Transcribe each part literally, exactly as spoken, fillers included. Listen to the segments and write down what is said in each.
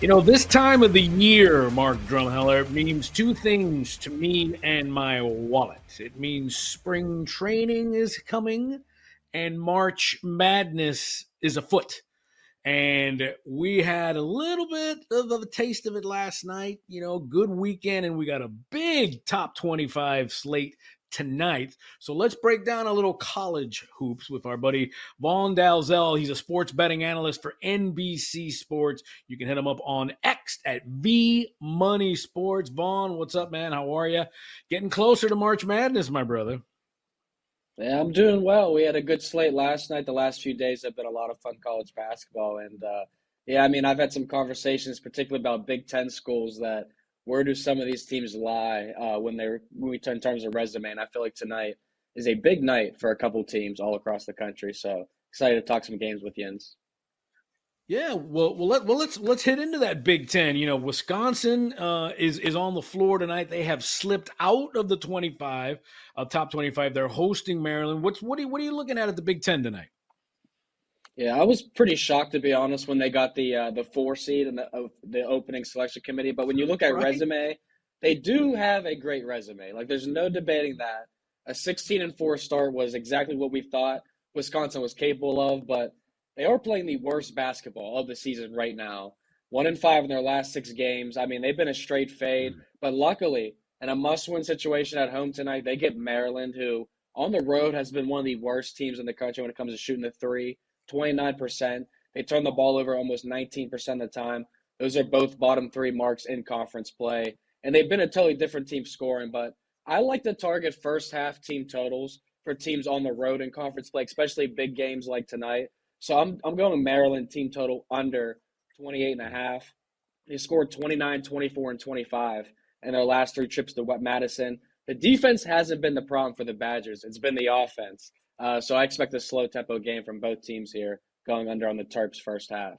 You know, this time of the year, Mark Drumheller, means two things to me and my wallet. It means spring training is coming and March Madness is afoot. And we had a little bit of a taste of it last night. You know, good weekend, and we got a big top twenty-five slate tonight. So let's break down a little college hoops with our buddy Vaughn Dalzell. He's a sports betting analyst for N B C Sports. You can hit him up on X at V Money Sports. Vaughn, what's up, man? How are you? Getting closer to March Madness, my brother. Yeah, I'm doing well. We had a good slate last night. The last few days have been a lot of fun college basketball. And uh, yeah, I mean, I've had some conversations, particularly about Big Ten schools, that where do some of these teams lie uh, when they're when we turn in terms of resume? And I feel like tonight is a big night for a couple teams all across the country. So excited to talk some games with Jens. Yeah, well, well, let, well, let's let's hit into that Big Ten. You know, Wisconsin uh, is is on the floor tonight. They have slipped out of the twenty-five, uh, top twenty-five. They're hosting Maryland. What's what are you, what are you looking at at the Big Ten tonight? Yeah, I was pretty shocked, to be honest, when they got the uh, the four seed and the uh, the opening selection committee. But when you look at right. resume, they do have a great resume. Like, there's no debating that. A sixteen and four start was exactly what we thought Wisconsin was capable of, but they are playing the worst basketball of the season right now. One and five in their last six games. I mean, they've been a straight fade, but luckily, in a must-win situation at home tonight, they get Maryland, who on the road has been one of the worst teams in the country when it comes to shooting the three. twenty-nine percent. They turn the ball over almost nineteen percent of the time. Those are both bottom three marks in conference play. And they've been a totally different team scoring, but I like to target first half team totals for teams on the road in conference play, especially big games like tonight. So I'm I'm going Maryland team total under twenty-eight and a half. They scored twenty-nine, twenty-four, and twenty-five in their last three trips to Madison. The defense hasn't been the problem for the Badgers. It's been the offense. Uh, so I expect a slow tempo game from both teams here, going under on the Terps first half.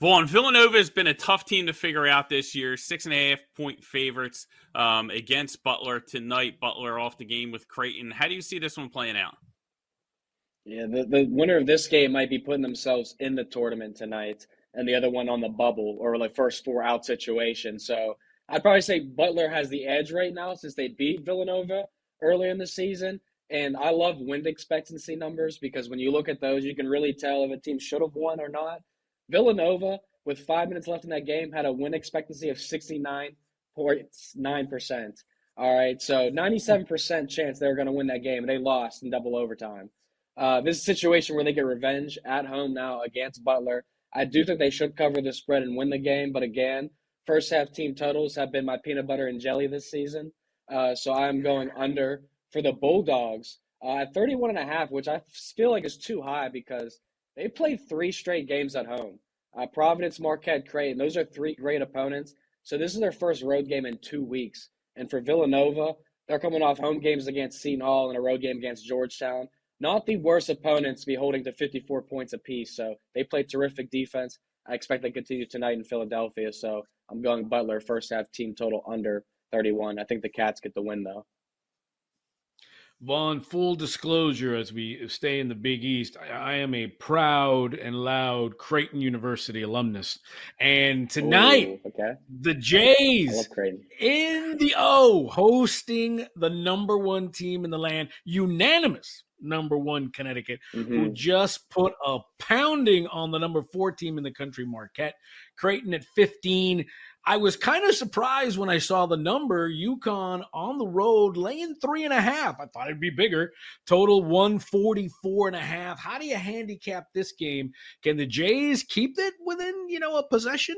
Vaughn, Villanova has been a tough team to figure out this year. Six and a half point favorites um, against Butler tonight. Butler off the game with Creighton. How do you see this one playing out? Yeah, the, the winner of this game might be putting themselves in the tournament tonight, and the other one on the bubble or like first four out situation. So I'd probably say Butler has the edge right now since they beat Villanova earlier in the season. And I love win expectancy numbers because when you look at those, you can really tell if a team should have won or not. Villanova, with five minutes left in that game, had a win expectancy of sixty-nine point nine percent. All right, so ninety-seven percent chance they were going to win that game, and they lost in double overtime. Uh, this is a situation where they get revenge at home now against Butler. I do think they should cover the spread and win the game, but again, first half team totals have been my peanut butter and jelly this season. Uh, so I'm going under for the Bulldogs uh, at thirty-one and a half, which I feel like is too high because they played three straight games at home. Uh, Providence, Marquette, Creighton, those are three great opponents. So this is their first road game in two weeks. And for Villanova, they're coming off home games against Seton Hall and a road game against Georgetown. Not the worst opponents to be holding to fifty-four points apiece. So they play terrific defense. I expect they continue tonight in Philadelphia. So I'm going Butler, first half team total under thirty-one. I think the Cats get the win, though. Vaughn, full disclosure, as we stay in the Big East, I, I am a proud and loud Creighton University alumnus. And tonight, ooh, okay. The Jays in the O, hosting the number one team in the land, unanimous number one Connecticut, mm-hmm. who just put a pounding on the number four team in the country, Marquette. Creighton at fifteen. I was kind of surprised when I saw the number, UConn on the road, laying three and a half. I thought it'd be bigger. Total one forty-four and a half. How do you handicap this game? Can the Jays keep it within, you know, a possession?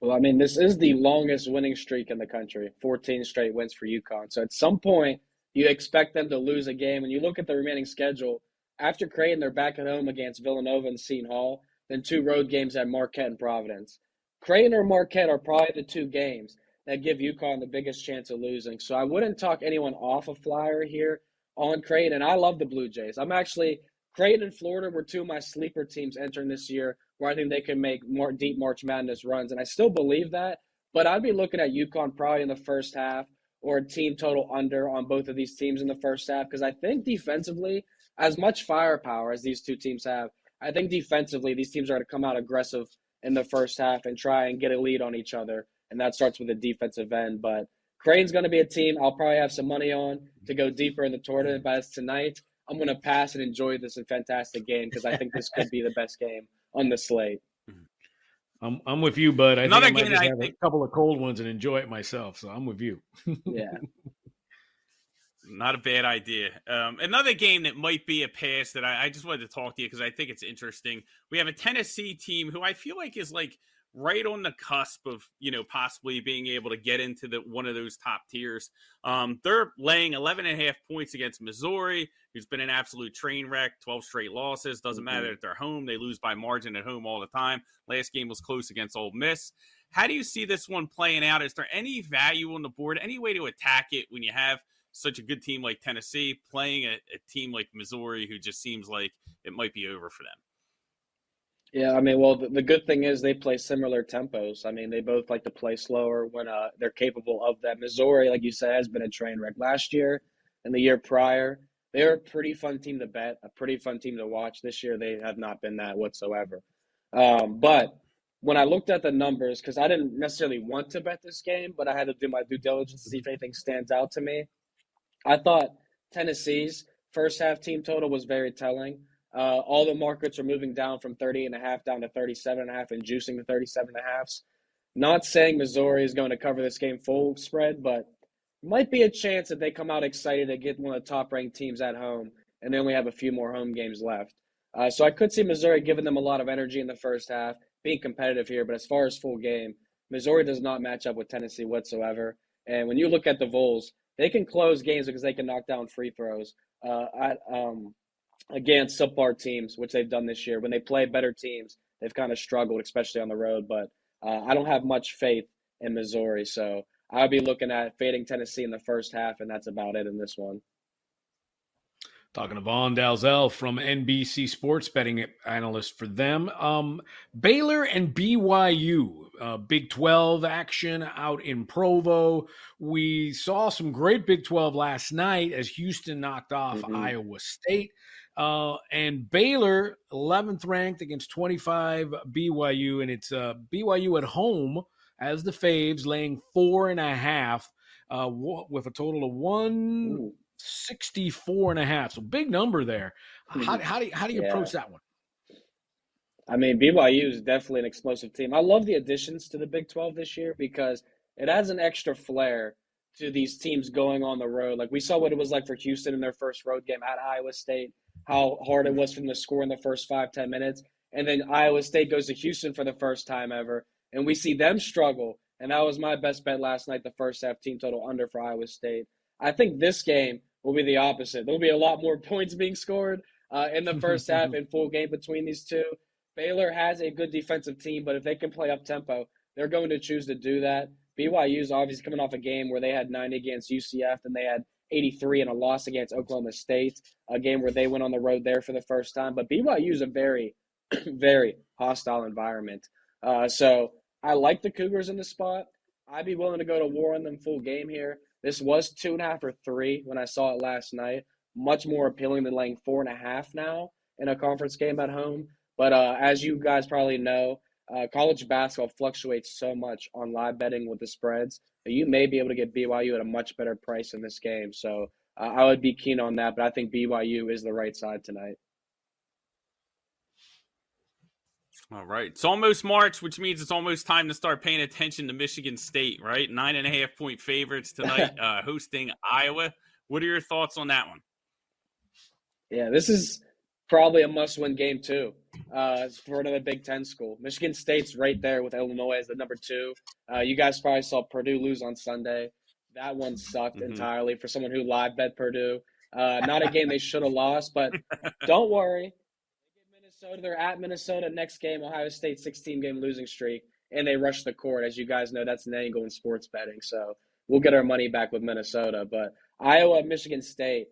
Well, I mean, this is the longest winning streak in the country, fourteen straight wins for UConn. So at some point, you expect them to lose a game. When you look at the remaining schedule, after Creighton, they're back at home against Villanova and Seton Hall, then two road games at Marquette and Providence. Creighton or Marquette are probably the two games that give UConn the biggest chance of losing. So I wouldn't talk anyone off a flyer here on Creighton. And I love the Blue Jays. I'm actually – Creighton and Florida were two of my sleeper teams entering this year where I think they can make more deep March Madness runs. And I still believe that. But I'd be looking at UConn probably in the first half or a team total under on both of these teams in the first half because I think defensively, as much firepower as these two teams have, I think defensively, these teams are going to come out aggressive in the first half and try and get a lead on each other. And that starts with a defensive end. But Creighton's going to be a team I'll probably have some money on to go deeper in the tournament. But as tonight, I'm going to pass and enjoy this fantastic game because I think this could be the best game on the slate. I'm I'm with you, bud. I Another think I might just I have think... a couple of cold ones and enjoy it myself. So I'm with you. Yeah. Not a bad idea. Um, another game that might be a pass that I, I just wanted to talk to you because I think it's interesting. We have a Tennessee team who I feel like is like right on the cusp of, you know, possibly being able to get into the one of those top tiers. Um, they're laying eleven and a half points against Missouri, who's been an absolute train wreck, twelve straight losses. Doesn't mm-hmm. matter if they're home. They lose by margin at home all the time. Last game was close against Ole Miss. How do you see this one playing out? Is there any value on the board, any way to attack it when you have such a good team like Tennessee playing a, a team like Missouri who just seems like it might be over for them? Yeah, I mean, well, the, the good thing is they play similar tempos. I mean, they both like to play slower when uh, they're capable of that. Missouri, like you said, has been a train wreck last year and the year prior. They're a pretty fun team to bet, a pretty fun team to watch. This year they have not been that whatsoever. Um, but when I looked at the numbers, because I didn't necessarily want to bet this game, but I had to do my due diligence to see if anything stands out to me. I thought Tennessee's first half team total was very telling. Uh, all the markets are moving down from thirty and a half down to thirty-seven and a half and juicing the thirty-seven and a halves. Not saying Missouri is going to cover this game full spread, but might be a chance that they come out excited to get one of the top ranked teams at home. And they only have a few more home games left. Uh, so I could see Missouri giving them a lot of energy in the first half, being competitive here. But as far as full game, Missouri does not match up with Tennessee whatsoever. And when you look at the Vols, they can close games because they can knock down free throws uh, at, um, against subpar teams, which they've done this year. When they play better teams, they've kind of struggled, especially on the road. But uh, I don't have much faith in Missouri. So I'll be looking at fading Tennessee in the first half, and that's about it in this one. Talking to Vaughn Dalzell from N B C Sports, betting analyst for them. Um, Baylor and B Y U, uh, Big twelve action out in Provo. We saw some great Big twelve last night as Houston knocked off mm-hmm. Iowa State. Uh, and Baylor, eleventh ranked against twenty-five B Y U, and it's uh, B Y U at home as the faves, laying four and a half uh, with a total of one... Ooh. sixty-four and a half. So big number there. How, how do you, how do you yeah. approach that one? I mean, B Y U is definitely an explosive team. I love the additions to the Big twelve this year because it adds an extra flair to these teams going on the road. Like we saw what it was like for Houston in their first road game at Iowa State, how hard it was for them to score in the first five, ten minutes. And then Iowa State goes to Houston for the first time ever, and we see them struggle. And that was my best bet last night, the first half team total under for Iowa State. I think this game will be the opposite. There'll be a lot more points being scored uh, in the first half and full game between these two. Baylor has a good defensive team, but if they can play up-tempo, they're going to choose to do that. B Y U's obviously coming off a game where they had ninety against U C F and they had eighty-three in a loss against Oklahoma State, a game where they went on the road there for the first time. But B Y U's a very, very hostile environment. Uh, so I like the Cougars in the spot. I'd be willing to go to war on them full game here. This was two and a half or three when I saw it last night. Much more appealing than laying four and a half now in a conference game at home. But uh, as you guys probably know, uh, college basketball fluctuates so much on live betting with the spreads. But you may be able to get B Y U at a much better price in this game. So uh, I would be keen on that. But I think B Y U is the right side tonight. All right. It's almost March, which means it's almost time to start paying attention to Michigan State, right? Nine and a half point favorites tonight, uh, hosting Iowa. What are your thoughts on that one? Yeah, this is probably a must-win game, too, uh, for another Big Ten school. Michigan State's right there with Illinois as the number two. Uh, you guys probably saw Purdue lose on Sunday. That one sucked mm-hmm. entirely for someone who live bet Purdue. Uh, not a game they should have lost, but don't worry. Minnesota, they're at Minnesota next game, Ohio State sixteen-game losing streak, and they rush the court. As you guys know, that's an angle in sports betting. So we'll get our money back with Minnesota. But Iowa, Michigan State,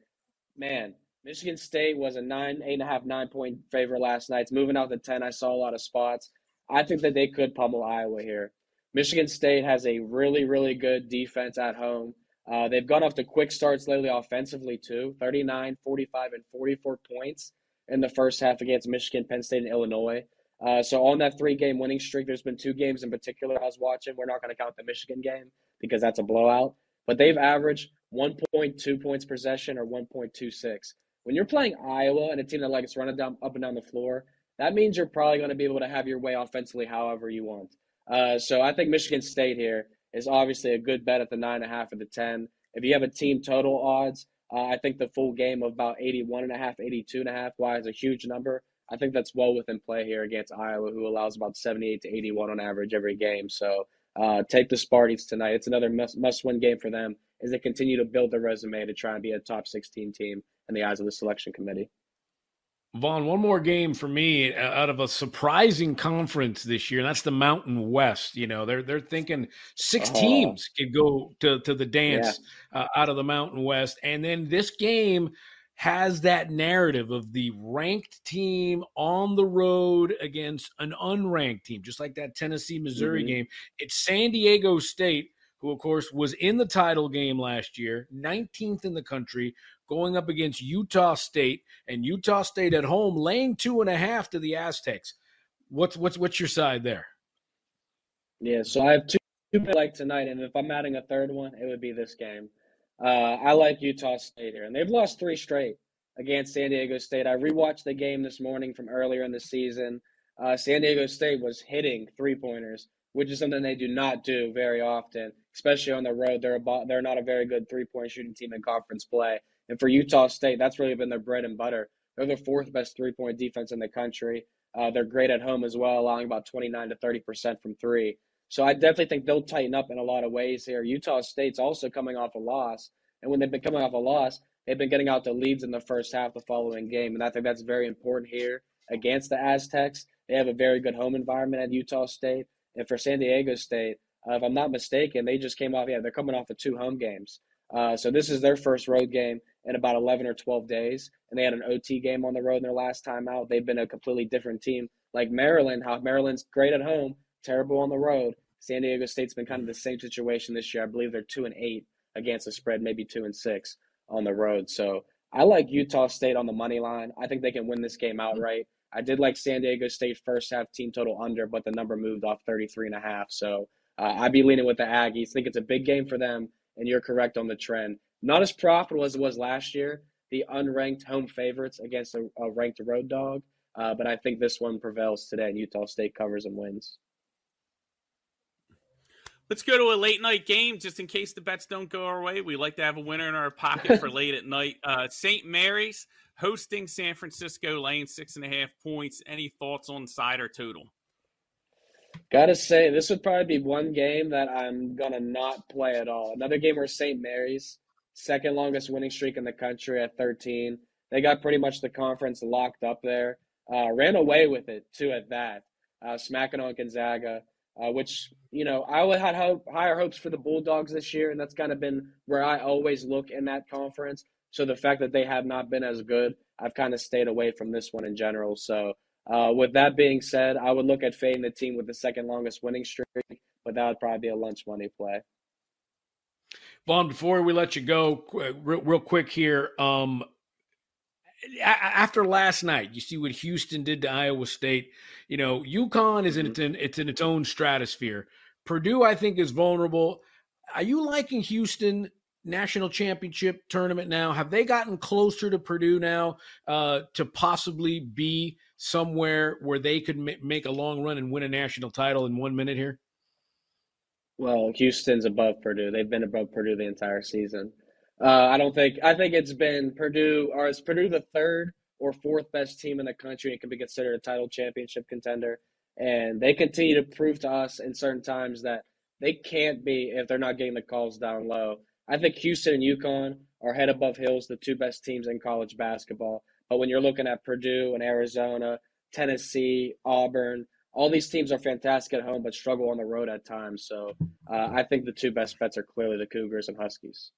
man, Michigan State was a nine, eight and a half, nine point favorite last night. It's moving out to ten. I saw a lot of spots. I think that they could pummel Iowa here. Michigan State has a really, really good defense at home. Uh, they've gone off to quick starts lately offensively too, thirty-nine, forty-five, and forty-four points. in the first half against Michigan, Penn State, and Illinois. Uh, so on that three-game winning streak, there's been two games in particular I was watching. We're not going to count the Michigan game because that's a blowout. But they've averaged one point two points per possession or one point two six. When you're playing Iowa and a team that likes running down, up and down the floor, that means you're probably going to be able to have your way offensively however you want. Uh, so I think Michigan State here is obviously a good bet at the nine point five or the ten. If you have a team total odds, uh, I think the full game of about eighty-one point five, eighty-two point five, why is a huge number. I think that's well within play here against Iowa, who allows about seventy-eight to eighty-one on average every game. So uh, take the Spartans tonight. It's another must, must-win game for them as they continue to build their resume to try and be a top sixteen team in the eyes of the selection committee. Vaughn, one more game for me out of a surprising conference this year, and that's the Mountain West. You know, they're they're thinking six oh. teams could go to, to the dance yeah. uh, out of the Mountain West. And then this game has that narrative of the ranked team on the road against an unranked team, just like that Tennessee-Missouri mm-hmm. game. It's San Diego State, who, of course, was in the title game last year, nineteenth in the country, going up against Utah State, and Utah State at home laying two and a half to the Aztecs. What's what's what's your side there? Yeah, so I have two, two like tonight, and if I'm adding a third one, it would be this game. Uh, I like Utah State here, and they've lost three straight against San Diego State. I rewatched the game this morning from earlier in the season. Uh, San Diego State was hitting three-pointers, which is something they do not do very often, especially on the road. They're about, they're not a very good three-point shooting team in conference play. And for Utah State, that's really been their bread and butter. They're the fourth best three-point defense in the country. Uh, they're great at home as well, allowing about twenty-nine to thirty percent from three. So I definitely think they'll tighten up in a lot of ways here. Utah State's also coming off a loss. And when they've been coming off a loss, they've been getting out to leads in the first half of the following game. And I think that's very important here against the Aztecs. They have a very good home environment at Utah State. And for San Diego State, uh, if I'm not mistaken, they just came off, yeah, they're coming off of two home games. Uh, so this is their first road game in about eleven or twelve days, and they had an O T game on the road in their last time out. They've been a completely different team. Like Maryland, how Maryland's great at home, terrible on the road. San Diego State's been kind of the same situation this year. I believe they're two and eight against the spread, maybe two and six on the road. So I like Utah State on the money line. I think they can win this game outright. I did like San Diego State first half team total under, but the number moved off thirty-three and a half. So uh, I'd be leaning with the Aggies. I think it's a big game for them, and you're correct on the trend. Not as profitable as it was last year, the unranked home favorites against a, a ranked road dog. Uh, but I think this one prevails today, and Utah State covers and wins. Let's go to a late-night game just in case the bets don't go our way. We like to have a winner in our pocket for late at night. Uh, Saint Mary's hosting San Francisco, laying six and a half points. Any thoughts on side or total? Gotta say, this would probably be one game that I'm gonna not play at all. Another game where Saint Mary's, second longest winning streak in the country at thirteen. They got pretty much the conference locked up there. Uh, ran away with it, too, at that. Uh, smacking on Gonzaga, uh, which, you know, I would had hope, higher hopes for the Bulldogs this year, and that's kind of been where I always look in that conference. So the fact that they have not been as good, I've kind of stayed away from this one in general. So Uh, with that being said, I would look at fading the team with the second longest winning streak, but that would probably be a lunch money play. Vaughn, before we let you go, real quick here, um, after last night, you see what Houston did to Iowa State. You know, UConn is in its, in, it's in its own stratosphere. Purdue, I think, is vulnerable. Are you liking Houston? National championship tournament now? Have they gotten closer to Purdue now uh, to possibly be somewhere where they could m- make a long run and win a national title in one minute here? Well, Houston's above Purdue. They've been above Purdue the entire season. Uh, I don't think – I think it's been Purdue – or is Purdue the third or fourth best team in the country and can be considered a title championship contender? And they continue to prove to us in certain times that they can't be if they're not getting the calls down low. I think Houston and UConn are head above heels, the two best teams in college basketball. But when you're looking at Purdue and Arizona, Tennessee, Auburn, all these teams are fantastic at home but struggle on the road at times. So uh, I think the two best bets are clearly the Cougars and Huskies.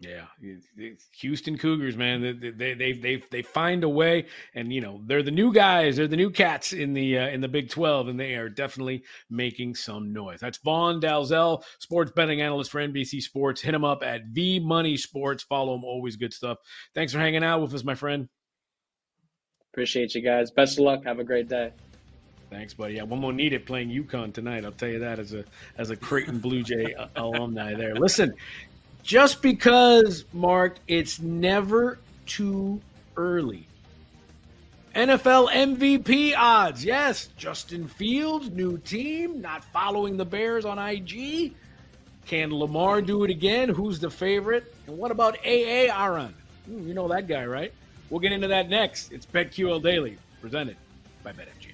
Yeah, Houston Cougars, man, they they they they, they find a way, and you know they're the new guys, they're the new cats in the uh, in the Big twelve, and they are definitely making some noise. That's Vaughn Dalzell, sports betting analyst for N B C Sports. Hit him up at V Money Sports. Follow him, always good stuff. Thanks for hanging out with us, my friend. Appreciate you guys. Best of luck. Have a great day. Thanks, buddy. Yeah, one more needed playing UConn tonight. I'll tell you that as a as a Creighton Blue Jay alumni there. Listen, just because, Mark, it's never too early. N F L M V P odds. Yes, Justin Fields, new team, not following the Bears on I G. Can Lamar do it again? Who's the favorite? And what about A A Aaron? You know that guy, right? We'll get into that next. It's BetQL Daily, presented by BetMGM.